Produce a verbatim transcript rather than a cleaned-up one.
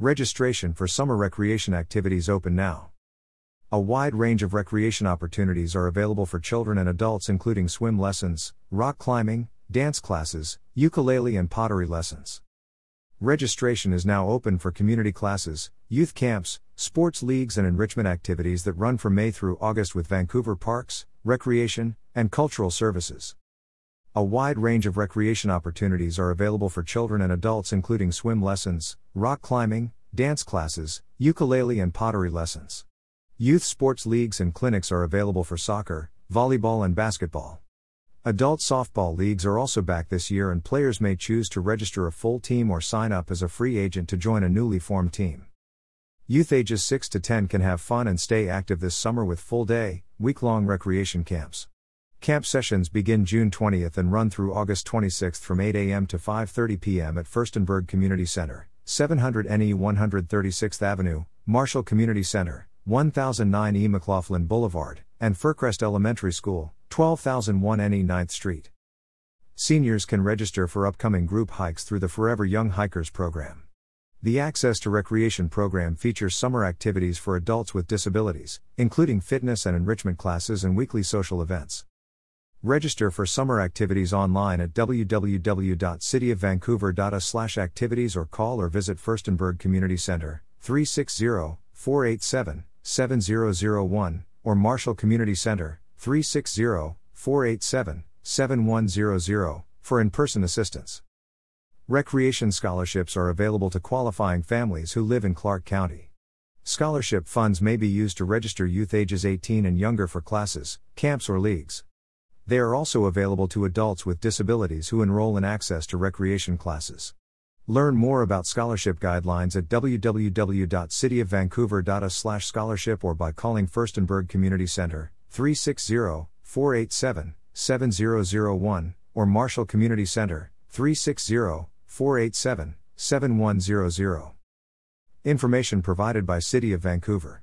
Registration for summer recreation activities open now. A wide range of recreation opportunities are available for children and adults, including swim lessons, rock climbing, dance classes, ukulele and pottery lessons. Registration is now open for community classes, youth camps, sports leagues and enrichment activities that run from May through August with Vancouver Parks, Recreation and Cultural Services. A wide range of recreation opportunities are available for children and adults, including swim lessons, rock climbing, dance classes, ukulele and pottery lessons. Youth sports leagues and clinics are available for soccer, volleyball and basketball. Adult softball leagues are also back this year, and players may choose to register a full team or sign up as a free agent to join a newly formed team. Youth ages six to ten can have fun and stay active this summer with full-day, week-long recreation camps. Camp sessions begin June twentieth and run through August twenty-sixth from eight a.m. to five thirty p.m. at Firstenburg Community Center, seven hundred North one thirty-sixth Avenue, Marshall Community Center, one thousand nine East McLaughlin Boulevard, and Fircrest Elementary School, twelve thousand one North ninth Street. Seniors can register for upcoming group hikes through the Forever Young Hikers program. The Access to Recreation program features summer activities for adults with disabilities, including fitness and enrichment classes and weekly social events. Register for summer activities online at w w w dot city of vancouver dot u s slash activities or call or visit Firstenburg Community Center, three six zero, four eight seven, seven zero zero one, or Marshall Community Center, three six zero, four eight seven, seven one zero zero, for in-person assistance. Recreation scholarships are available to qualifying families who live in Clark County. Scholarship funds may be used to register youth ages eighteen and younger for classes, camps or leagues. They are also available to adults with disabilities who enroll in Access to Recreation classes. Learn more about scholarship guidelines at w w w dot city of vancouver dot u s slash scholarship or by calling Firstenburg Community Center, three six zero, four eight seven, seven zero zero one, or Marshall Community Center, three six zero, four eight seven, seven one zero zero. Information provided by City of Vancouver.